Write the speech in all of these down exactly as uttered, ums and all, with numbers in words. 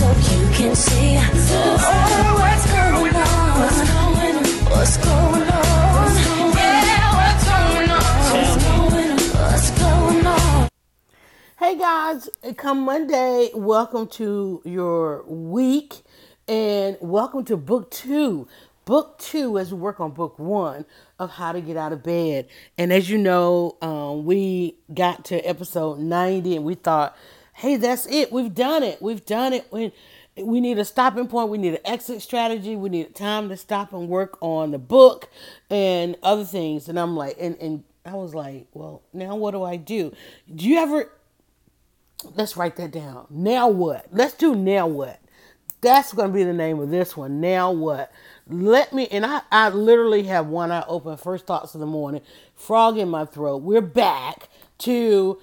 so you can see. Oh, what's going on? What's going on? What's going on? Yeah, what's going on? What's going on? What's going on? Hey guys, come Monday, welcome to your week and welcome to book two. Book two as we work on book one of How to Get Out of Bed. And as you know, um, we got to episode ninety and we thought, hey, that's it. We've done it. We've done it. We, we need a stopping point. We need an exit strategy. We need time to stop and work on the book and other things. And I'm like, and, and I was like, well, now what do I do? Do you ever, let's write that down. Now what? Let's do now what? That's going to be the name of this one. Now what? Let me, and I, I literally have one eye open, first thoughts in the morning, frog in my throat. We're back to,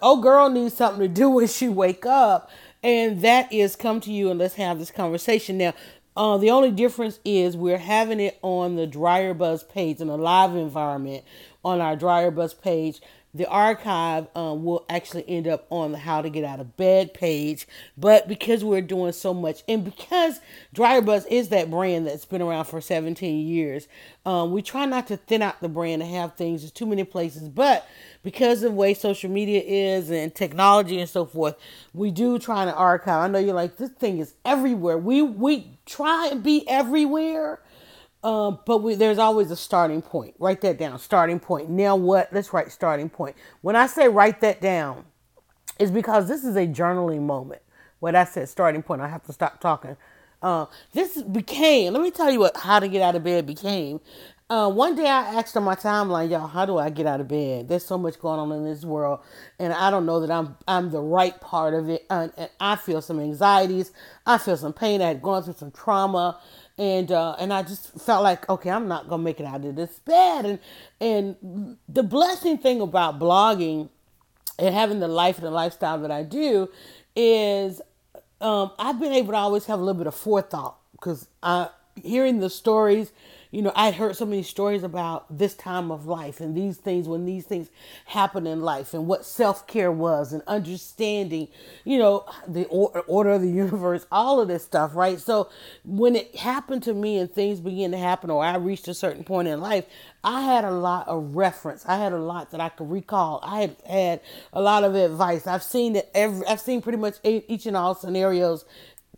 oh, girl needs something to do when she wake up. And that is come to you and let's have this conversation. Now, uh, the only difference is we're having it on the DryerBuzz page in a live environment on our DryerBuzz page. The archive um, will actually end up on the How to Get Out of Bed page. But because we're doing so much, and because DryerBuzz is that brand that's been around for seventeen years, um, we try not to thin out the brand and have things in too many places. But because of the way social media is and technology and so forth, we do try to archive. I know you're like, this thing is everywhere. We, we try and be everywhere. Um, but we, there's always a starting point. Write that down. Starting point. Now what? Let's write starting point. When I say write that down, it's because this is a journaling moment. When I said starting point, I have to stop talking. Uh, this became, let me tell you what How to Get Out of Bed became. Uh, one day I asked on my timeline, y'all, how do I get out of bed? There's so much going on in this world. And I don't know that I'm, I'm the right part of it. And, and I feel some anxieties. I feel some pain. I had gone through some trauma. And, uh, and I just felt like, okay, I'm not going to make it out of this bed. And, and the blessing thing about blogging and having the life and the lifestyle that I do is, um, I've been able to always have a little bit of forethought because I, hearing the stories, you know, I'd heard so many stories about this time of life and these things, when these things happen in life and what self-care was and understanding, you know, the or- order of the universe, all of this stuff, right? So when it happened to me and things began to happen or I reached a certain point in life, I had a lot of reference. I had a lot that I could recall. I had, had a lot of advice. I've seen it every, I've seen pretty much each and all scenarios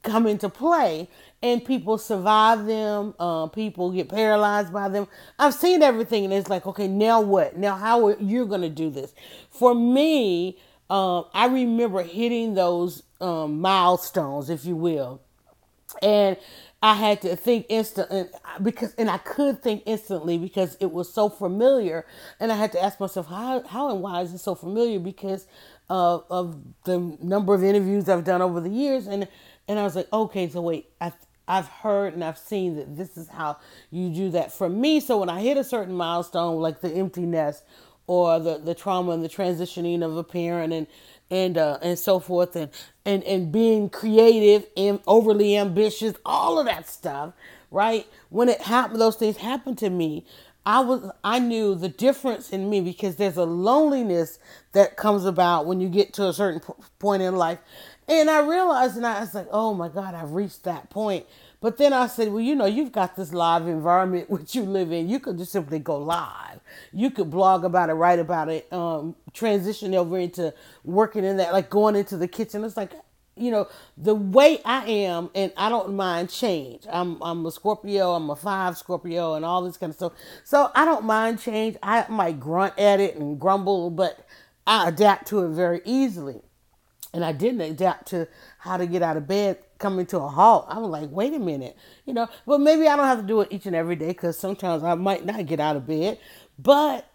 come into play and people survive them. Uh, people get paralyzed by them. I've seen everything and it's like, okay, now what? Now how are you going to do this? For me, um, I remember hitting those um, milestones, if you will. And I had to think instantly because, and I could think instantly because it was so familiar. And I had to ask myself, how, how and why is it so familiar? Because uh, of the number of interviews I've done over the years. And And I was like, okay, so wait, I've, I've heard and I've seen that this is how you do that for me. So when I hit a certain milestone, like the empty nest or the, the trauma and the transitioning of a parent and, and, uh, and so forth and, and, and being creative and overly ambitious, all of that stuff, right? When it happened, those things happened to me. I was, I knew the difference in me because there's a loneliness that comes about when you get to a certain p- point in life. And I realized, and I was like, oh my God, I've reached that point. But then I said, well, you know, you've got this live environment which you live in. You could just simply go live. You could blog about it, write about it, um, transition over into working in that, like going into the kitchen. It's like, you know, the way I am, and I don't mind change. I'm I'm a Scorpio, I'm a five Scorpio and all this kind of stuff. So I don't mind change. I might grunt at it and grumble, but I adapt to it very easily. And I didn't adapt to how to get out of bed coming to a halt. I was like, wait a minute, you know, but maybe I don't have to do it each and every day because sometimes I might not get out of bed. But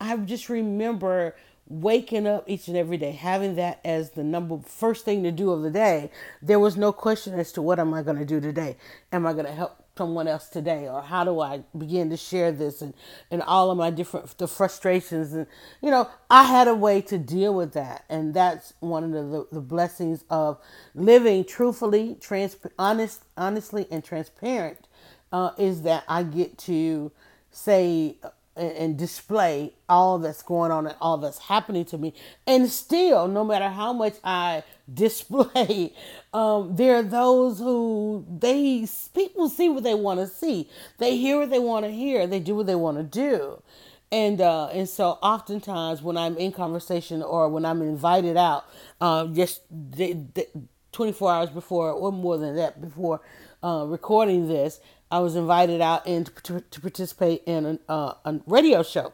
I just remember waking up each and every day, having that as the number first thing to do of the day. There was no question as to what am I going to do today? Am I going to help someone else today? Or how do I begin to share this and, and all of my different the frustrations? And, you know, I had a way to deal with that. And that's one of the, the blessings of living truthfully, trans, honest, honestly, and transparent uh, is that I get to say and, and display all that's going on and all that's happening to me. And still, no matter how much I display, um, there are those who, they people see what they want to see. They hear what they want to hear. They do what they want to do. And uh, and so oftentimes when I'm in conversation or when I'm invited out, uh, just they, they, twenty-four hours before, or more than that, before uh, recording this, I was invited out and to, to participate in an, uh, a radio show.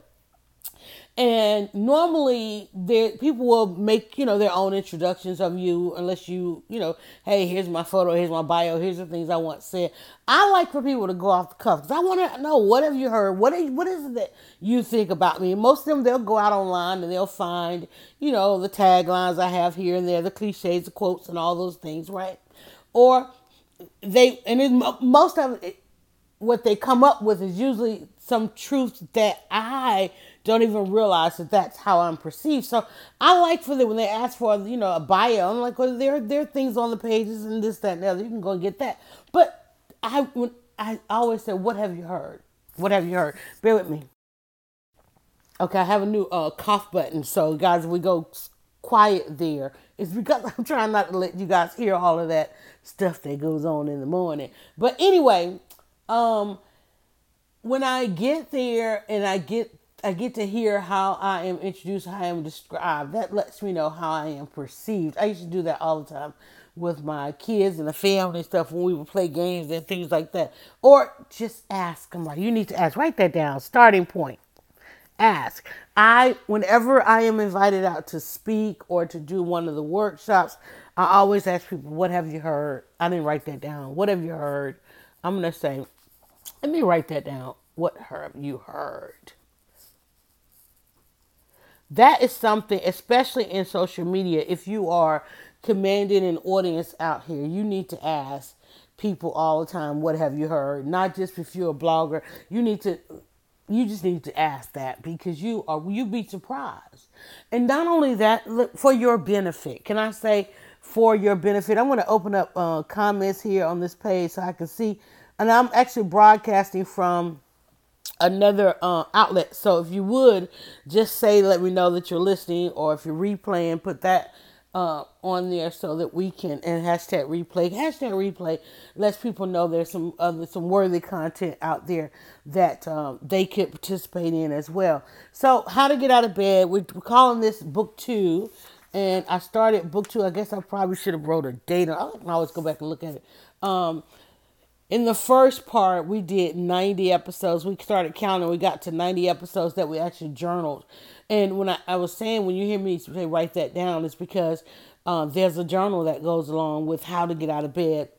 And normally there, people will make, you know, their own introductions of you, unless you, you know, hey, here's my photo, here's my bio, here's the things I want said. I like for people to go off the cuff, because I want to know, what have you heard? What is, what is it that you think about me? And most of them, they'll go out online and they'll find, you know, the taglines I have here and there, the cliches, the quotes, and all those things, right? Or they, and it, most of it, what they come up with is usually some truth that I don't even realize that that's how I'm perceived. So I like for them, when they ask for, you know, a bio, I'm like, well, there, there are things on the pages and this, that, and the other. You can go and get that. But I, when, I always say, what have you heard? What have you heard? Bear with me. Okay, I have a new uh, cough button. So, guys, we go quiet there. It's because I'm trying not to let you guys hear all of that stuff that goes on in the morning. But anyway, um, when I get there and I get I get to hear how I am introduced, how I am described. That lets me know how I am perceived. I used to do that all the time with my kids and the family and stuff when we would play games and things like that. Or just ask somebody. You need to ask. Write that down. Starting point. Ask. I, whenever I am invited out to speak or to do one of the workshops, I always ask people, what have you heard? I didn't write that down. What have you heard? I'm going to say, let me write that down. What have you heard? That is something, especially in social media, if you are commanding an audience out here, you need to ask people all the time, what have you heard? Not just if you're a blogger. You need to, you just need to ask that, because you are, you'd be surprised. And not only that, look, for your benefit. Can I say for your benefit? I'm going to open up uh, comments here on this page so I can see. And I'm actually broadcasting from another uh, outlet. So if you would just say, let me know that you're listening, or if you're replaying, put that uh, on there so that we can, and hashtag replay, hashtag replay lets people know there's some other, some worthy content out there that um, they could participate in as well. So How to Get Out of Bed. We're calling this book two, and I started book two. I guess I probably should have wrote a date. I can always go back and look at it. Um, In the first part, we did ninety episodes. We started counting. We got to ninety episodes that we actually journaled. And when I, I was saying, when you hear me say write that down, it's because uh, there's a journal that goes along with How to Get Out of Bed.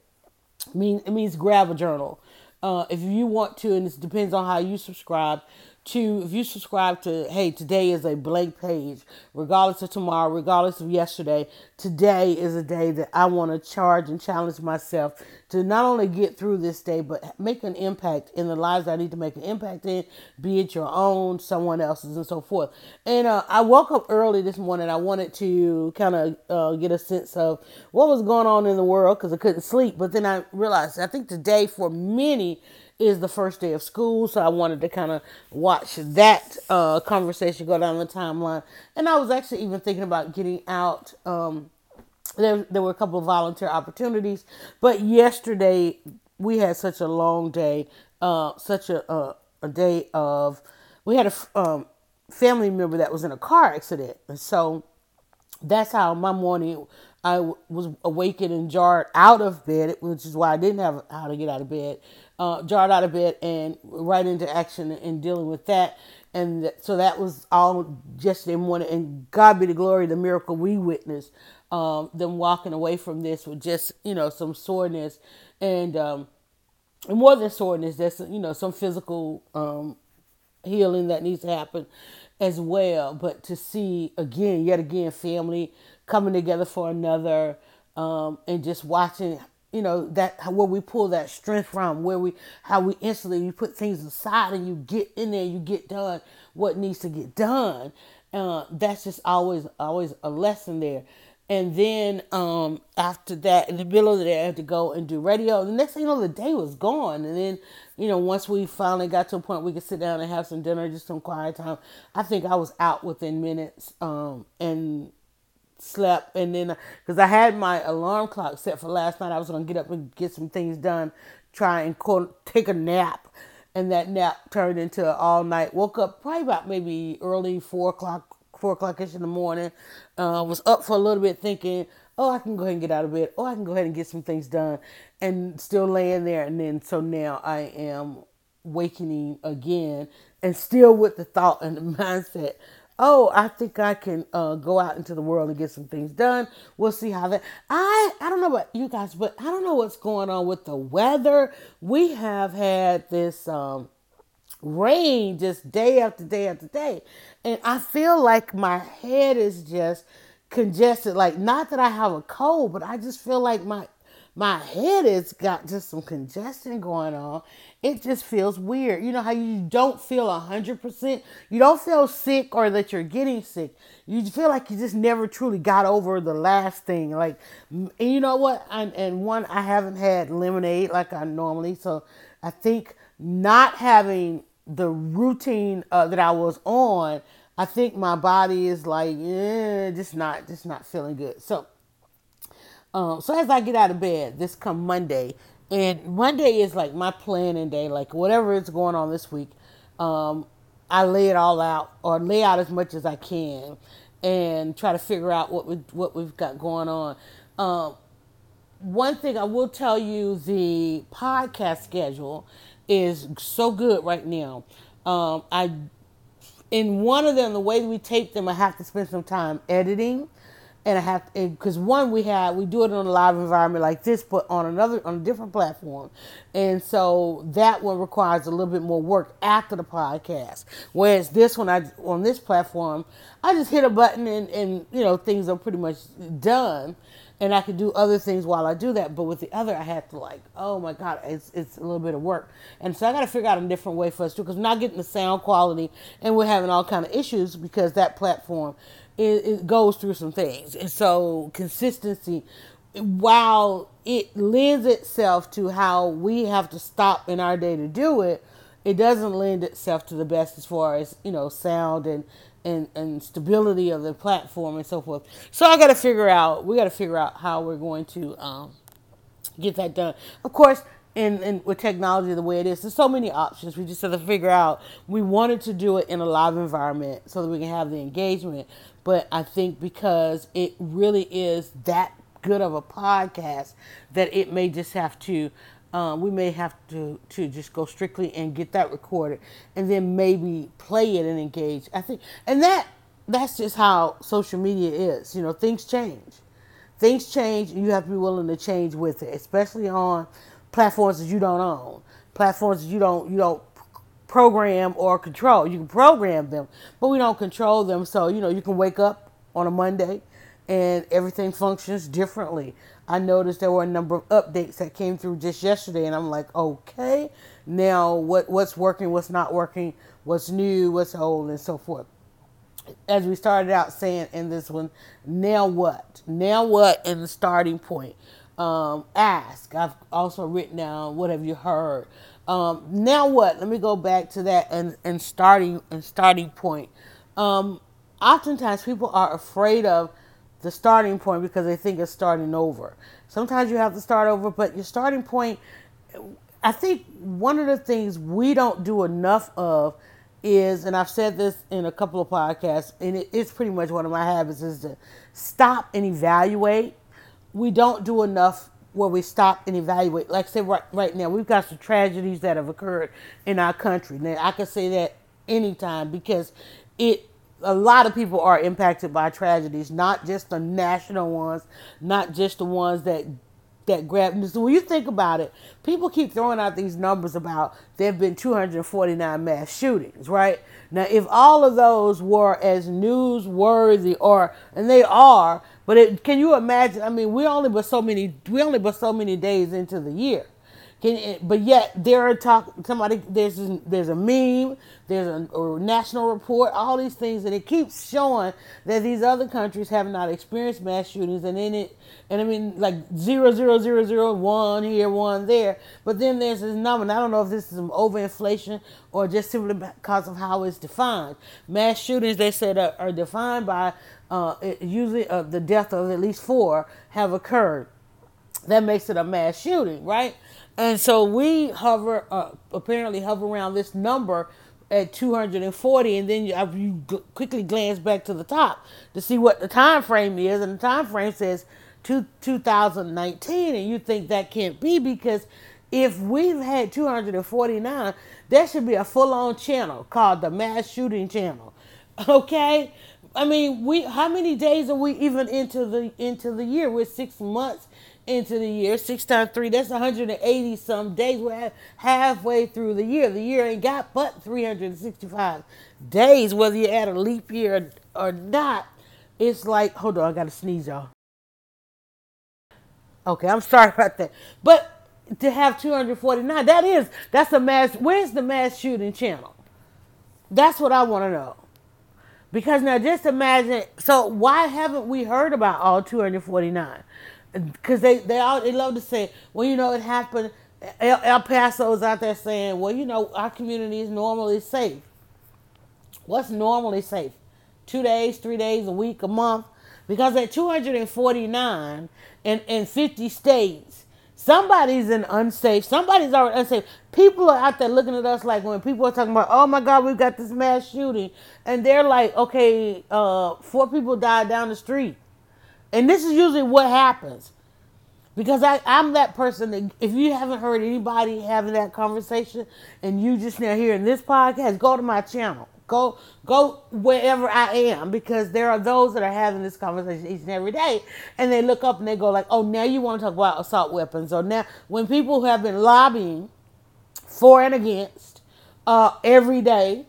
It means, it means grab a journal. Uh, if you want to, and it depends on how you subscribe to, if you subscribe to, hey, today is a blank page, regardless of tomorrow, regardless of yesterday, today is a day that I want to charge and challenge myself to not only get through this day, but make an impact in the lives that I need to make an impact in, be it your own, someone else's, and so forth. And uh, I woke up early this morning. I wanted to kind of uh, get a sense of what was going on in the world, because I couldn't sleep. But then I realized, I think today for many is the first day of school. So I wanted to kind of watch that uh, conversation go down the timeline. And I was actually even thinking about getting out. Um, There, there were a couple of volunteer opportunities, but yesterday we had such a long day, uh, such a, a, a day of, we had a um, family member that was in a car accident. And so that's how my morning, I w- was awakened and jarred out of bed, which is why I didn't have how to get out of bed, uh, jarred out of bed and right into action and dealing with that. And th- so that was all yesterday morning, and God be the glory, the miracle we witnessed. Um, them walking away from this with just, you know, some soreness and, um, and more than soreness, there's, you know, some physical um, healing that needs to happen as well. But to see again, yet again, family coming together for another um, and just watching, you know, that where we pull that strength from, where we, how we instantly, you put things aside and you get in there, you get done what needs to get done. Uh, that's just always, always a lesson there. And then um, after that, in the middle of the day, I had to go and do radio. The next thing you know, the day was gone. And then, you know, once we finally got to a point we could sit down and have some dinner, just some quiet time, I think I was out within minutes um, and slept. And then, because I had my alarm clock set for last night, I was going to get up and get some things done, try and quote, take a nap. And that nap turned into an all night. Woke up probably about maybe early four o'clock. four o'clock-ish in the morning, uh, was up for a little bit thinking, oh, I can go ahead and get out of bed. Oh, I can go ahead and get some things done, and still laying there. And then, so now I am waking again and still with the thought and the mindset, oh, I think I can uh, go out into the world and get some things done. We'll see how that, I, I don't know about you guys, but I don't know what's going on with the weather. We have had this, um, rain just day after day after day, and I feel like my head is just congested. Like, not that I have a cold, but I just feel like my my head has got just some congestion going on. It just feels weird. You know how you don't feel a hundred percent? You don't feel sick or that you're getting sick. You feel like you just never truly got over the last thing. Like, and you know what? I'm, and one, I haven't had lemonade like I normally, so I think not having the routine uh, that I was on, I think my body is like, yeah, just not, just not feeling good. So, um, so as I get out of bed, this come Monday, and Monday is like my planning day, like whatever is going on this week, um, I lay it all out, or lay out as much as I can, and try to figure out what we, what we've got going on. Um, one thing I will tell you, the podcast schedule is so good right now. Um, I, in one of them, the way that we tape them, I have to spend some time editing, and I have to, because one we have we do it on a live environment like this, but on another on a different platform, and so that one requires a little bit more work after the podcast. Whereas this one, I on this platform, I just hit a button and and you know things are pretty much done. And I could do other things while I do that. But with the other, I had to like, oh my God, it's it's a little bit of work. And so I got to figure out a different way for us too, because we're not getting the sound quality and we're having all kind of issues because that platform, it, it goes through some things. And so consistency, while it lends itself to how we have to stop in our day to do it, it doesn't lend itself to the best as far as, you know, sound and And, and stability of the platform and so forth. So I got to figure out, we got to figure out how we're going to um, get that done. Of course, in, in, with technology the way it is, there's so many options. We just have to figure out, we wanted to do it in a live environment so that we can have the engagement. But I think because it really is that good of a podcast that it may just have to, Um, we may have to, to just go strictly and get that recorded and then maybe play it and engage. I think, and that, that's just how social media is. You know, things change, things change, and you have to be willing to change with it, especially on platforms that you don't own, platforms that you don't, you don't program or control. You can program them, but we don't control them. So, you know, you can wake up on a Monday and everything functions differently. I noticed there were a number of updates that came through just yesterday, and I'm like, okay, now what, what's working, what's not working, what's new, what's old, and so forth. As we started out saying in this one, now what? Now what in the starting point? Um, ask. I've also written down, what have you heard? Um, now what? Let me go back to that and, and starting and starting point. Um, oftentimes people are afraid of the starting point because they think it's starting over. Sometimes you have to start over, but your starting point, I think one of the things we don't do enough of is, and I've said this in a couple of podcasts, and it, it's pretty much one of my habits, is to stop and evaluate. We don't do enough where we stop and evaluate. Like I said, right, right now, we've got some tragedies that have occurred in our country. Now, I could say that anytime because it, a lot of people are impacted by tragedies, not just the national ones, not just the ones that that grab. So when you think about it, people keep throwing out these numbers about there have been two hundred forty-nine mass shootings, right? Now, if all of those were as newsworthy, or and they are, but it, can you imagine? I mean, we only but so many we only but so many days into the year. Can, but yet there are talk. Somebody there's there's a meme, there's a, a national report, all these things, and it keeps showing that these other countries have not experienced mass shootings, and then it, and I mean like zero zero zero zero one here, one there, but then there's this number. And I don't know if this is some overinflation or just simply because of how it's defined. Mass shootings, they said, are, are defined by uh, it, usually uh, the death of at least four have occurred. That makes it a mass shooting, right? And so we hover, uh, apparently hover around this number at two hundred forty, and then you, you g- quickly glance back to the top to see what the time frame is, and the time frame says two, two thousand nineteen, and you think that can't be, because if we've had two hundred forty-nine, there should be a full-on channel called the Mass Shooting Channel, okay? I mean, we how many days are we even into the into the year? We're six months into the year, six times three, that's one hundred eighty some days. We're halfway through the year. The year ain't got but three hundred sixty-five days, whether you add a leap year or not. It's like, hold on, I gotta sneeze, y'all. Okay, I'm sorry about that. But to have two hundred forty-nine, that is, that's a mass, where's the mass shooting channel? That's what I wanna know. Because now just imagine, so why haven't we heard about all two hundred forty-nine? Because they, they, all, they love to say, well, you know, it happened. El, El Paso's out there saying, well, you know, our community is normally safe. What's normally safe? Two days, three days, a week, a month? Because at two hundred forty-nine and, and fifty states, somebody's in unsafe. Somebody's already unsafe. People are out there looking at us like when people are talking about, oh, my God, we've got this mass shooting. And they're like, okay, uh, four people died down the street. And this is usually what happens, because I, I'm that person that if you haven't heard anybody having that conversation and you just now hearing this podcast, go to my channel, go go wherever I am, because there are those that are having this conversation each and every day, and they look up and they go like, oh, now you want to talk about assault weapons. Or now when people who have been lobbying for and against uh, every day,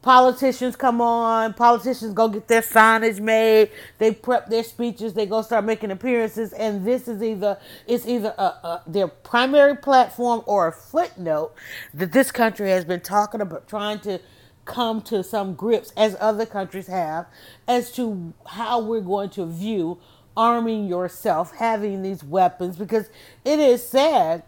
politicians come on, politicians go get their signage made, they prep their speeches, they go start making appearances, and this is either, it's either a, a, their primary platform or a footnote that this country has been talking about, trying to come to some grips, as other countries have, as to how we're going to view arming yourself, having these weapons, because it is sad,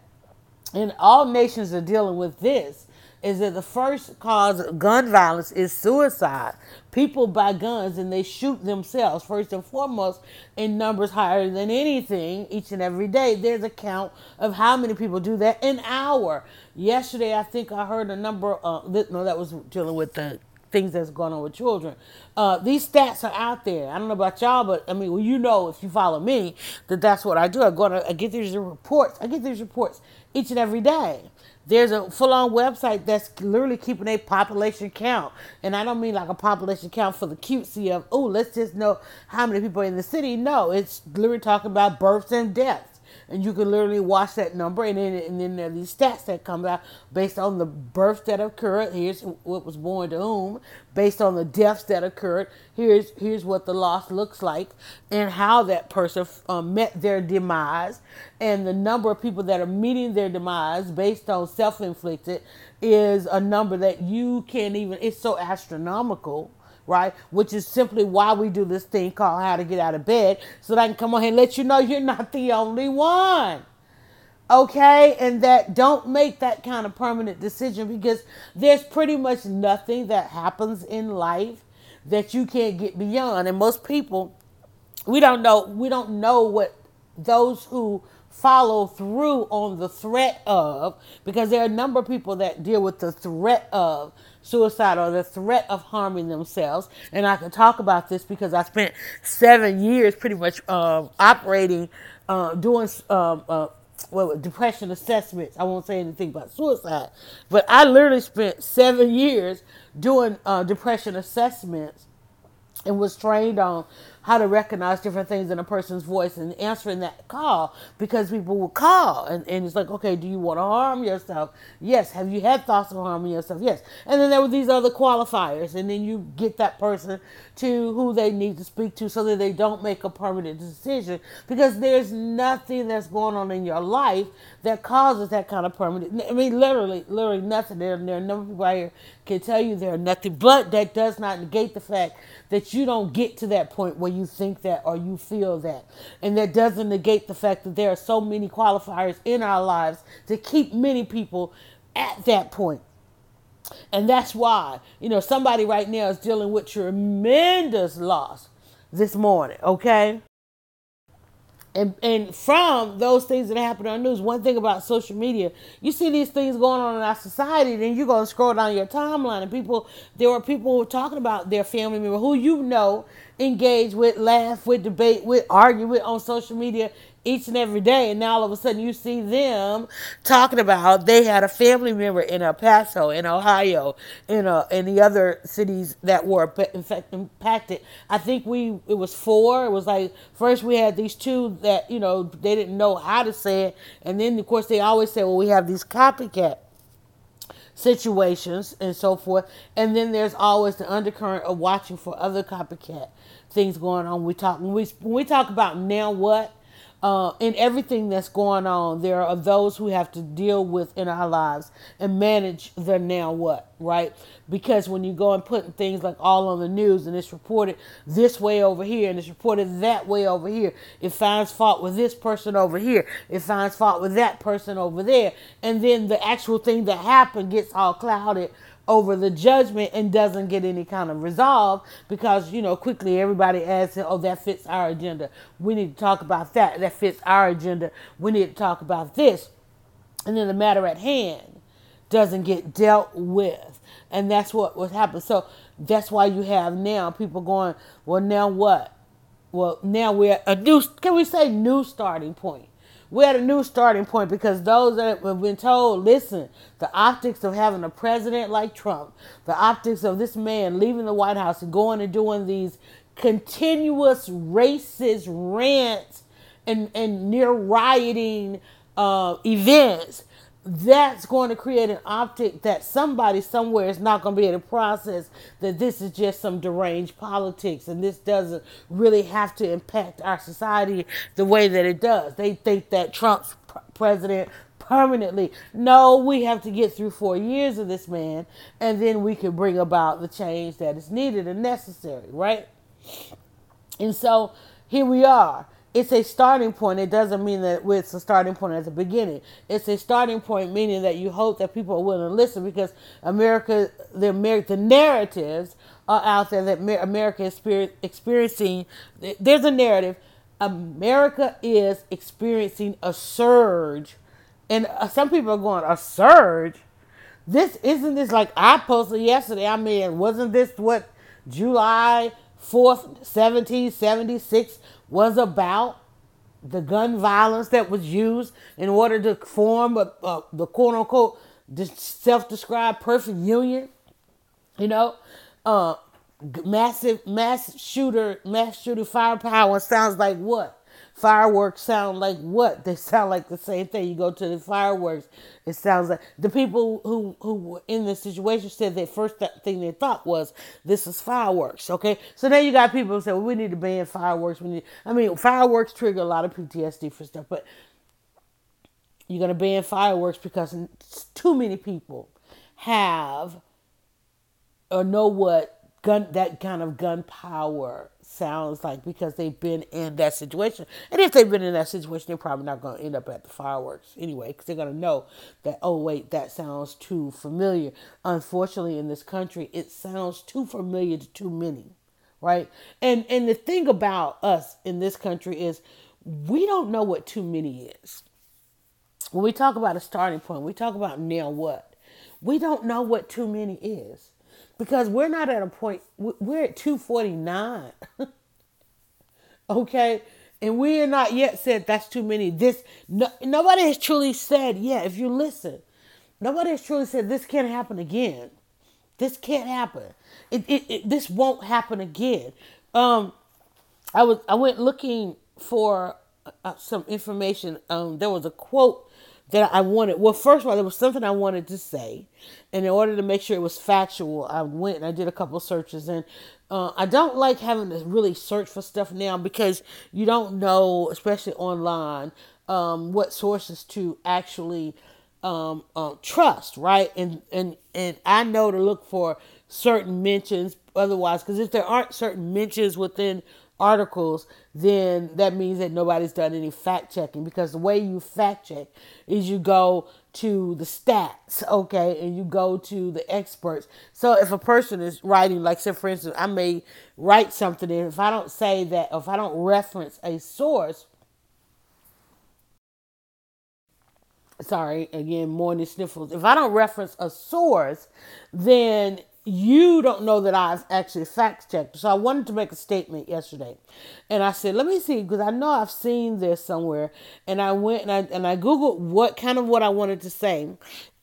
and all nations are dealing with this, is that the first cause of gun violence is suicide. People buy guns and they shoot themselves first and foremost, in numbers higher than anything each and every day. There's a count of how many people do that an hour. Yesterday, I think I heard a number, uh, that, no, that was dealing with the things that's going on with children. Uh, these stats are out there. I don't know about y'all, but I mean, well, you know, if you follow me, that that's what I do. I go to, I get these reports. I get these reports each and every day. There's a full-on website that's literally keeping a population count. And I don't mean like a population count for the cutesy of, oh, let's just know how many people are in the city. No, it's literally talking about births and deaths. And you can literally watch that number. And then, and then there are these stats that come out based on the births that occurred. Here's what was born to whom. Based on the deaths that occurred. Here's, here's what the loss looks like and how that person um, met their demise. And the number of people that are meeting their demise based on self-inflicted is a number that you can't even, it's so astronomical, right? Which is simply why we do this thing called How to Get Out of Bed, so that I can come on here and let you know you're not the only one. Okay? And that don't make that kind of permanent decision, because there's pretty much nothing that happens in life that you can't get beyond. And most people, we don't know, we don't know what those who follow through on the threat of, because there are a number of people that deal with the threat of suicide or the threat of harming themselves. And I can talk about this because I spent seven years pretty much um, operating, uh, doing um, uh, well, depression assessments. I won't say anything about suicide, but I literally spent seven years doing uh, depression assessments and was trained on how to recognize different things in a person's voice and answering that call, because people will call and, and it's like, okay, do you want to harm yourself? Yes. Have you had thoughts of harming yourself? Yes. And then there were these other qualifiers, and then you get that person to who they need to speak to so that they don't make a permanent decision, because there's nothing that's going on in your life that causes that kind of permanent, I mean, literally, literally nothing. There, there are a number of people out here can tell you they're nothing, but that does not negate the fact that you don't get to that point where you think that or you feel that. And that doesn't negate the fact that there are so many qualifiers in our lives to keep many people at that point. And that's why, you know, somebody right now is dealing with tremendous loss this morning, okay? And, and from those things that happen on the news, one thing about social media, you see these things going on in our society, then you're going to scroll down your timeline, and people, there are people who are talking about their family member who you know engage with, laugh with, debate with, argue with on social media each and every day. And now all of a sudden you see them talking about how they had a family member in El Paso, in Ohio, in, uh, in the other cities that were in fact impacted. I think we, it was four. It was like, first we had these two that, you know, they didn't know how to say it. And then of course they always say, well, we have these copycat situations and so forth. And then there's always the undercurrent of watching for other copycat things going on. We talk, when we, when we talk about now what, Uh, in everything that's going on, there are those who have to deal with in our lives and manage the now what, right? Because when you go and put things like all on the news and it's reported this way over here and it's reported that way over here, it finds fault with this person over here, it finds fault with that person over there, and then the actual thing that happened gets all clouded over the judgment and doesn't get any kind of resolve because, you know, quickly everybody asks, oh, that fits our agenda. We need to talk about that. That fits our agenda. We need to talk about this. And then the matter at hand doesn't get dealt with. And that's what what happened. So that's why you have now people going, well, now what? Well, now we're at a new, can we say new starting point? We're at a new starting point because those that have been told, listen, the optics of having a president like Trump, the optics of this man leaving the White House and going and doing these continuous racist rants and, and near rioting uh, events, that's going to create an optic that somebody somewhere is not going to be able to process that this is just some deranged politics and this doesn't really have to impact our society the way that it does. They think that Trump's president permanently. No, we have to get through four years of this man and then we can bring about the change that is needed and necessary, right? And so here we are. It's a starting point. It doesn't mean that it's a starting point at the beginning. It's a starting point, meaning that you hope that people are willing to listen because America, the, Ameri- the narratives are out there that America is experiencing. There's a narrative. America is experiencing a surge. And some people are going, a surge? This isn't this like I posted yesterday. I mean, wasn't this what July fourth, seventeen seventy-six was about, the gun violence that was used in order to form a, a, the quote-unquote self-described perfect union, you know, uh, massive mass shooter, mass shooter firepower sounds like what? Fireworks sound like what? They sound like the same thing. You go to the fireworks, it sounds like the people who, who were in the situation said the first th- thing they thought was this is fireworks. Okay. So now you got people who say, well, we need to ban fireworks. We need, I mean, fireworks trigger a lot of P T S D for stuff, but you're going to ban fireworks because too many people have or know what gun, that kind of gunpowder sounds like because they've been in that situation. And if they've been in that situation, they're probably not going to end up at the fireworks anyway because they're going to know that, oh, wait, that sounds too familiar. Unfortunately, in this country, it sounds too familiar to too many, right? And and the thing about us in this country is we don't know what too many is. When we talk about a starting point, we talk about now what? We don't know what too many is. Because we're not at a point, we're at two forty-nine, okay? And we are not yet said that's too many. This no, nobody has truly said, yeah, if you listen, nobody has truly said this can't happen again. This can't happen. It, it, it, this won't happen again. Um, I was I went looking for uh, some information. Um, there was a quote that I wanted. Well, first of all, there was something I wanted to say, and in order to make sure it was factual, I went and I did a couple searches. And uh, I don't like having to really search for stuff now because you don't know, especially online, um, what sources to actually um, uh, trust, right? And and and I know to look for certain mentions. Otherwise, because if there aren't certain mentions within articles, then that means that nobody's done any fact checking, because the way you fact check is you go to the stats, okay, and you go to the experts. So if a person is writing, like say for instance, I may write something, and if I don't say that, if I don't reference a source, sorry, again, morning sniffles, if I don't reference a source, then you don't know that I've actually fact checked. So I wanted to make a statement yesterday, and I said, let me see, because I know I've seen this somewhere. And I went and I, and I Googled what kind of what I wanted to say.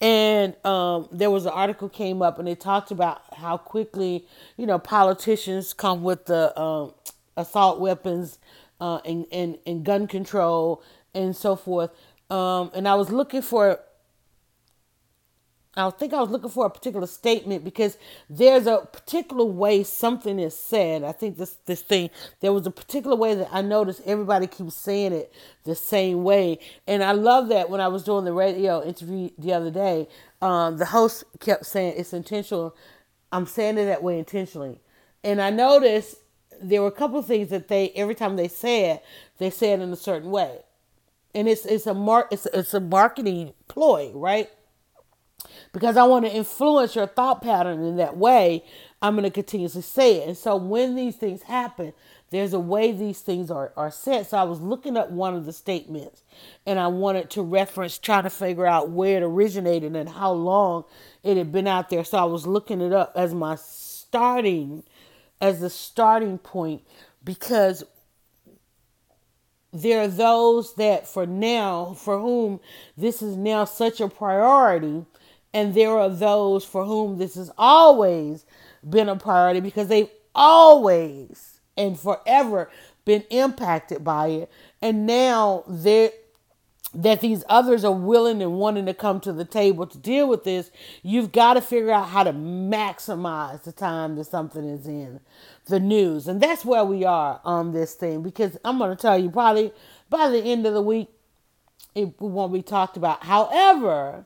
And, um, there was an article came up, and it talked about how quickly, you know, politicians come with the, um, assault weapons, uh, and, and, and gun control and so forth. Um, and I was looking for I think I was looking for a particular statement, because there's a particular way something is said. I think this, this thing, there was a particular way that I noticed everybody keeps saying it the same way. And I love that when I was doing the radio interview the other day, um, the host kept saying it's intentional. I'm saying it that way intentionally. And I noticed there were a couple of things that they, every time they said, they said in a certain way. And it's, it's a mar- it's, it's a marketing ploy, right? Because I want to influence your thought pattern in that way, I'm going to continuously say it. And so when these things happen, there's a way these things are, are said. So I was looking up one of the statements, and I wanted to reference, trying to figure out where it originated and how long it had been out there. So I was looking it up as my starting, as the starting point, because there are those that for now, for whom this is now such a priority. And there are those for whom this has always been a priority, because they've always and forever been impacted by it. And now that these others are willing and wanting to come to the table to deal with this, you've got to figure out how to maximize the time that something is in the news. And that's where we are on this thing, because I'm going to tell you, probably by the end of the week, it won't be talked about. However,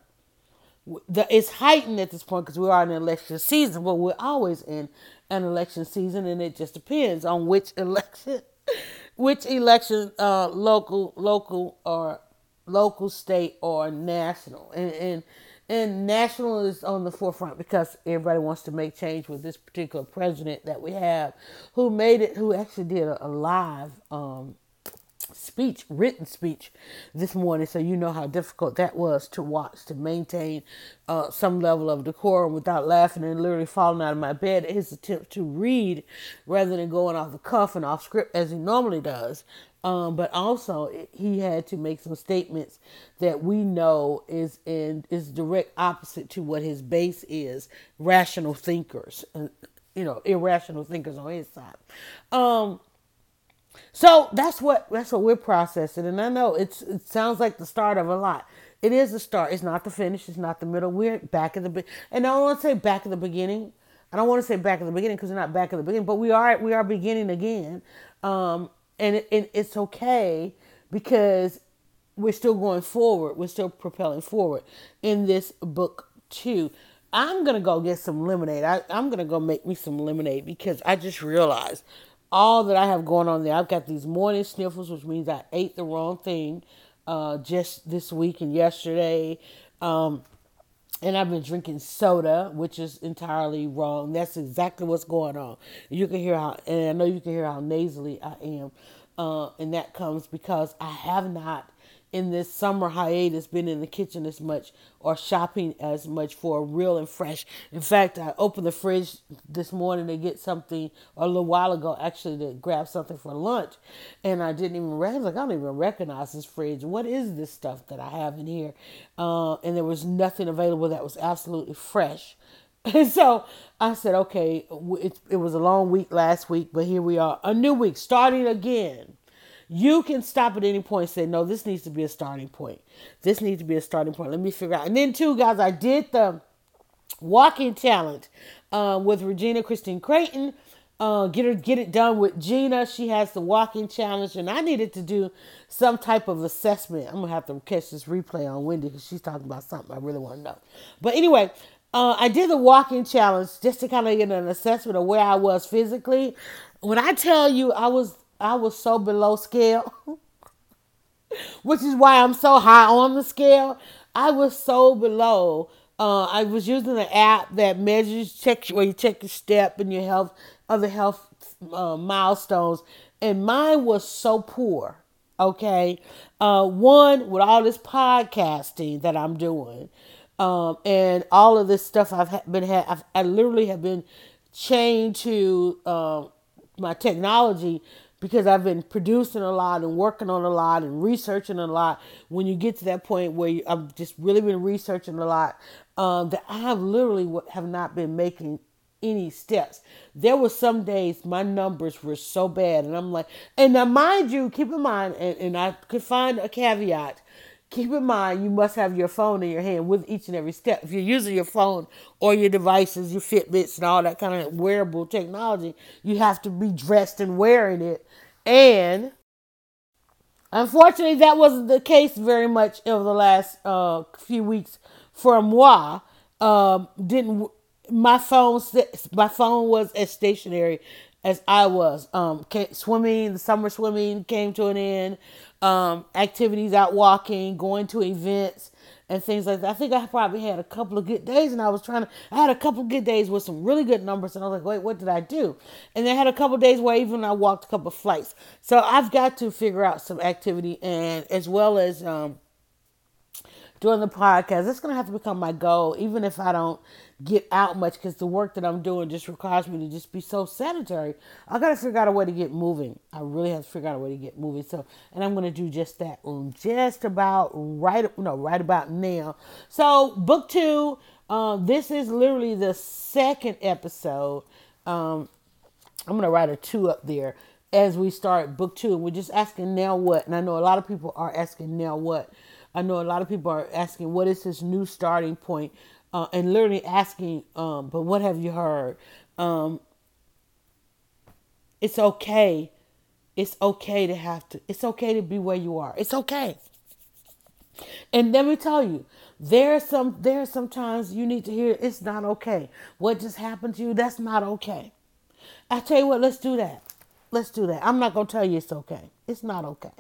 The, it's heightened at this point, because we are in election season. Well, we're always in an election season, and it just depends on which election, which election, uh, local, local, or local, state, or national. And and and national is on the forefront, because everybody wants to make change with this particular president that we have, who made it, who actually did a, a live um, speech, written speech this morning. So you know how difficult that was to watch, to maintain uh, some level of decorum without laughing and literally falling out of my bed at his attempt to read rather than going off the cuff and off script as he normally does. Um, but also it, he had to make some statements that we know is in is direct opposite to what his base is, rational thinkers, and, you know, irrational thinkers on his side. Um, So that's what that's what we're processing. And I know it's it sounds like the start of a lot. It is the start. It's not the finish. It's not the middle. We're back at the beginning. And I don't want to say back at the beginning. I don't want to say back at the beginning, because we're not back at the beginning. But we are we are beginning again. Um, and it, it, it's okay, because we're still going forward. We're still propelling forward in this book too. I'm going to go get some lemonade. I, I'm going to go make me some lemonade, because I just realized all that I have going on there. I've got these morning sniffles, which means I ate the wrong thing uh, just this week and yesterday. Um, and I've been drinking soda, which is entirely wrong. That's exactly what's going on. You can hear how, and I know you can hear how nasally I am. Uh, and that comes because I have not, in this summer hiatus, been in the kitchen as much or shopping as much for real and fresh. In fact, I opened the fridge this morning to get something, or a little while ago, actually, to grab something for lunch. And I didn't even recognize, like, I don't even recognize this fridge. What is this stuff that I have in here? Uh, and there was nothing available that was absolutely fresh. And so I said, okay, it, it was a long week last week, but here we are, a new week starting again. You can stop at any point and say, no, this needs to be a starting point. This needs to be a starting point. Let me figure out. And then too, guys, I did the walking challenge uh, with Regina Christine Creighton. Uh, get her, get it done with Gina. She has the walking challenge, and I needed to do some type of assessment. I'm gonna have to catch this replay on Wendy because she's talking about something I really want to know. But anyway, uh, I did the walking challenge just to kind of get an assessment of where I was physically. When I tell you, I was I was so below scale, which is why I'm so high on the scale. I was so below. Uh, I was using an app that measures, checks where you check your step and your health, other health uh, milestones, and mine was so poor. Okay, uh, one with all this podcasting that I'm doing, um, and all of this stuff I've been had. I've, I literally have been chained to uh, my technology because I've been producing a lot and working on a lot and researching a lot. When you get to that point where you, I've just really been researching a lot, um, that I have literally have not been making any steps. There were some days my numbers were so bad, and I'm like, and now mind you, keep in mind, and, and I could find a caveat, keep in mind, you must have your phone in your hand with each and every step. If you're using your phone or your devices, your Fitbits and all that kind of wearable technology, you have to be dressed and wearing it. And unfortunately, that wasn't the case very much over the last uh, few weeks for moi. Um, didn't My phone, my phone was as stationary as I was. Um, came, swimming, the summer swimming came to an end. Um, activities out walking, going to events and things like that. I think I probably had a couple of good days, and I was trying to, I had a couple of good days with some really good numbers, and I was like, wait, what did I do? And I had a couple of days where even I walked a couple of flights. So I've got to figure out some activity, and as well as um, doing the podcast. It's going to have to become my goal, even if I don't get out much, because the work that I'm doing just requires me to just be so sedentary. I got to figure out a way to get moving. I really have to figure out a way to get moving. So, and I'm going to do just that um, just about right, no, right about now. So book two, um, this is literally the second episode. Um, I'm going to write a two up there as we start book two. We're just asking now what, and I know a lot of people are asking now what. I know a lot of people are asking, what is this new starting point? Uh, and literally asking, um, but what have you heard? Um, it's okay. It's okay to have to. It's okay to be where you are. It's okay. And let me tell you, there are some, there are some times you need to hear, it's not okay. What just happened to you, that's not okay. I tell you what, let's do that. Let's do that. I'm not going to tell you it's okay. It's not okay.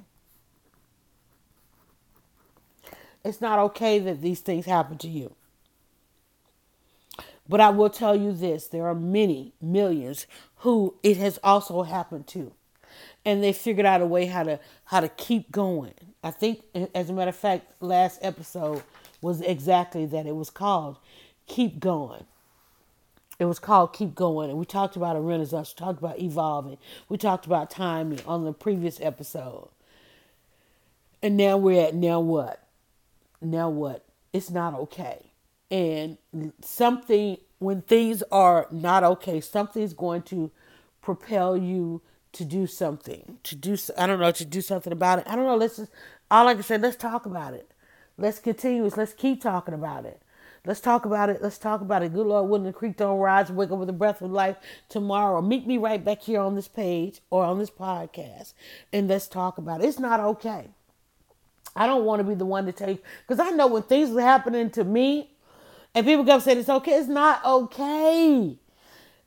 It's not okay that these things happen to you. But I will tell you this, there are many millions who it has also happened to. And they figured out a way how to how to keep going. I think, as a matter of fact, last episode was exactly that. It was called Keep Going. It was called Keep Going. And we talked about a renaissance. We talked about evolving. We talked about timing on the previous episode. And now we're at now what? Now what? It's not okay. And something, when things are not okay, something's going to propel you to do something, to do, I don't know, to do something about it. I don't know. Let's just, all I can say, let's talk about it. Let's continue. Let's keep talking about it. Let's talk about it. Let's talk about it. Good Lord, wouldn't the creek don't rise, wake up with a breath of life tomorrow. Meet me right back here on this page or on this podcast. And let's talk about it. It's not okay. I don't want to be the one to tell you, because I know when things were happening to me and people come saying it's okay, it's not okay.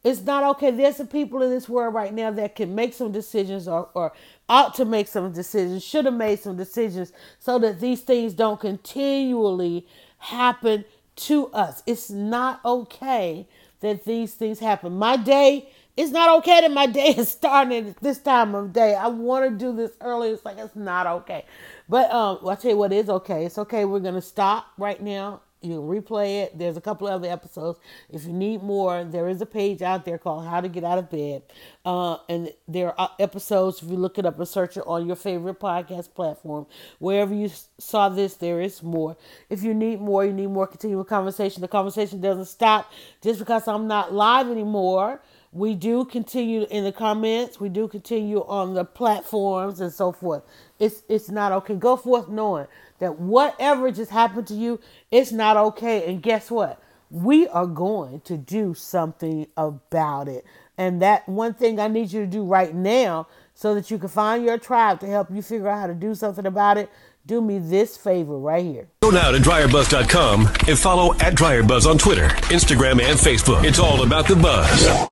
It's not okay. There's some people in this world right now that can make some decisions or, or ought to make some decisions, should have made some decisions so that these things don't continually happen to us. It's not okay that these things happen. My day, it's not okay that my day is starting at this time of day. I want to do this early. It's like, it's not okay. But um, I'll tell you what is okay. It's okay. We're going to stop right now You can replay it. There's a couple of other episodes. If you need more, there is a page out there called How to Get Out of Bed. Uh, and there are episodes, if you look it up and search it on your favorite podcast platform. Wherever you saw this, there is more. If you need more, you need more continual conversation. The conversation doesn't stop just because I'm not live anymore. We do continue in the comments. We do continue on the platforms and so forth. It's it's not okay. Go forth knowing that whatever just happened to you, it's not okay. And guess what? We are going to do something about it. And that one thing I need you to do right now so that you can find your tribe to help you figure out how to do something about it. Do me this favor right here. Go now to dryer buzz dot com and follow at DryerBuzz on Twitter, Instagram, and Facebook. It's all about the buzz.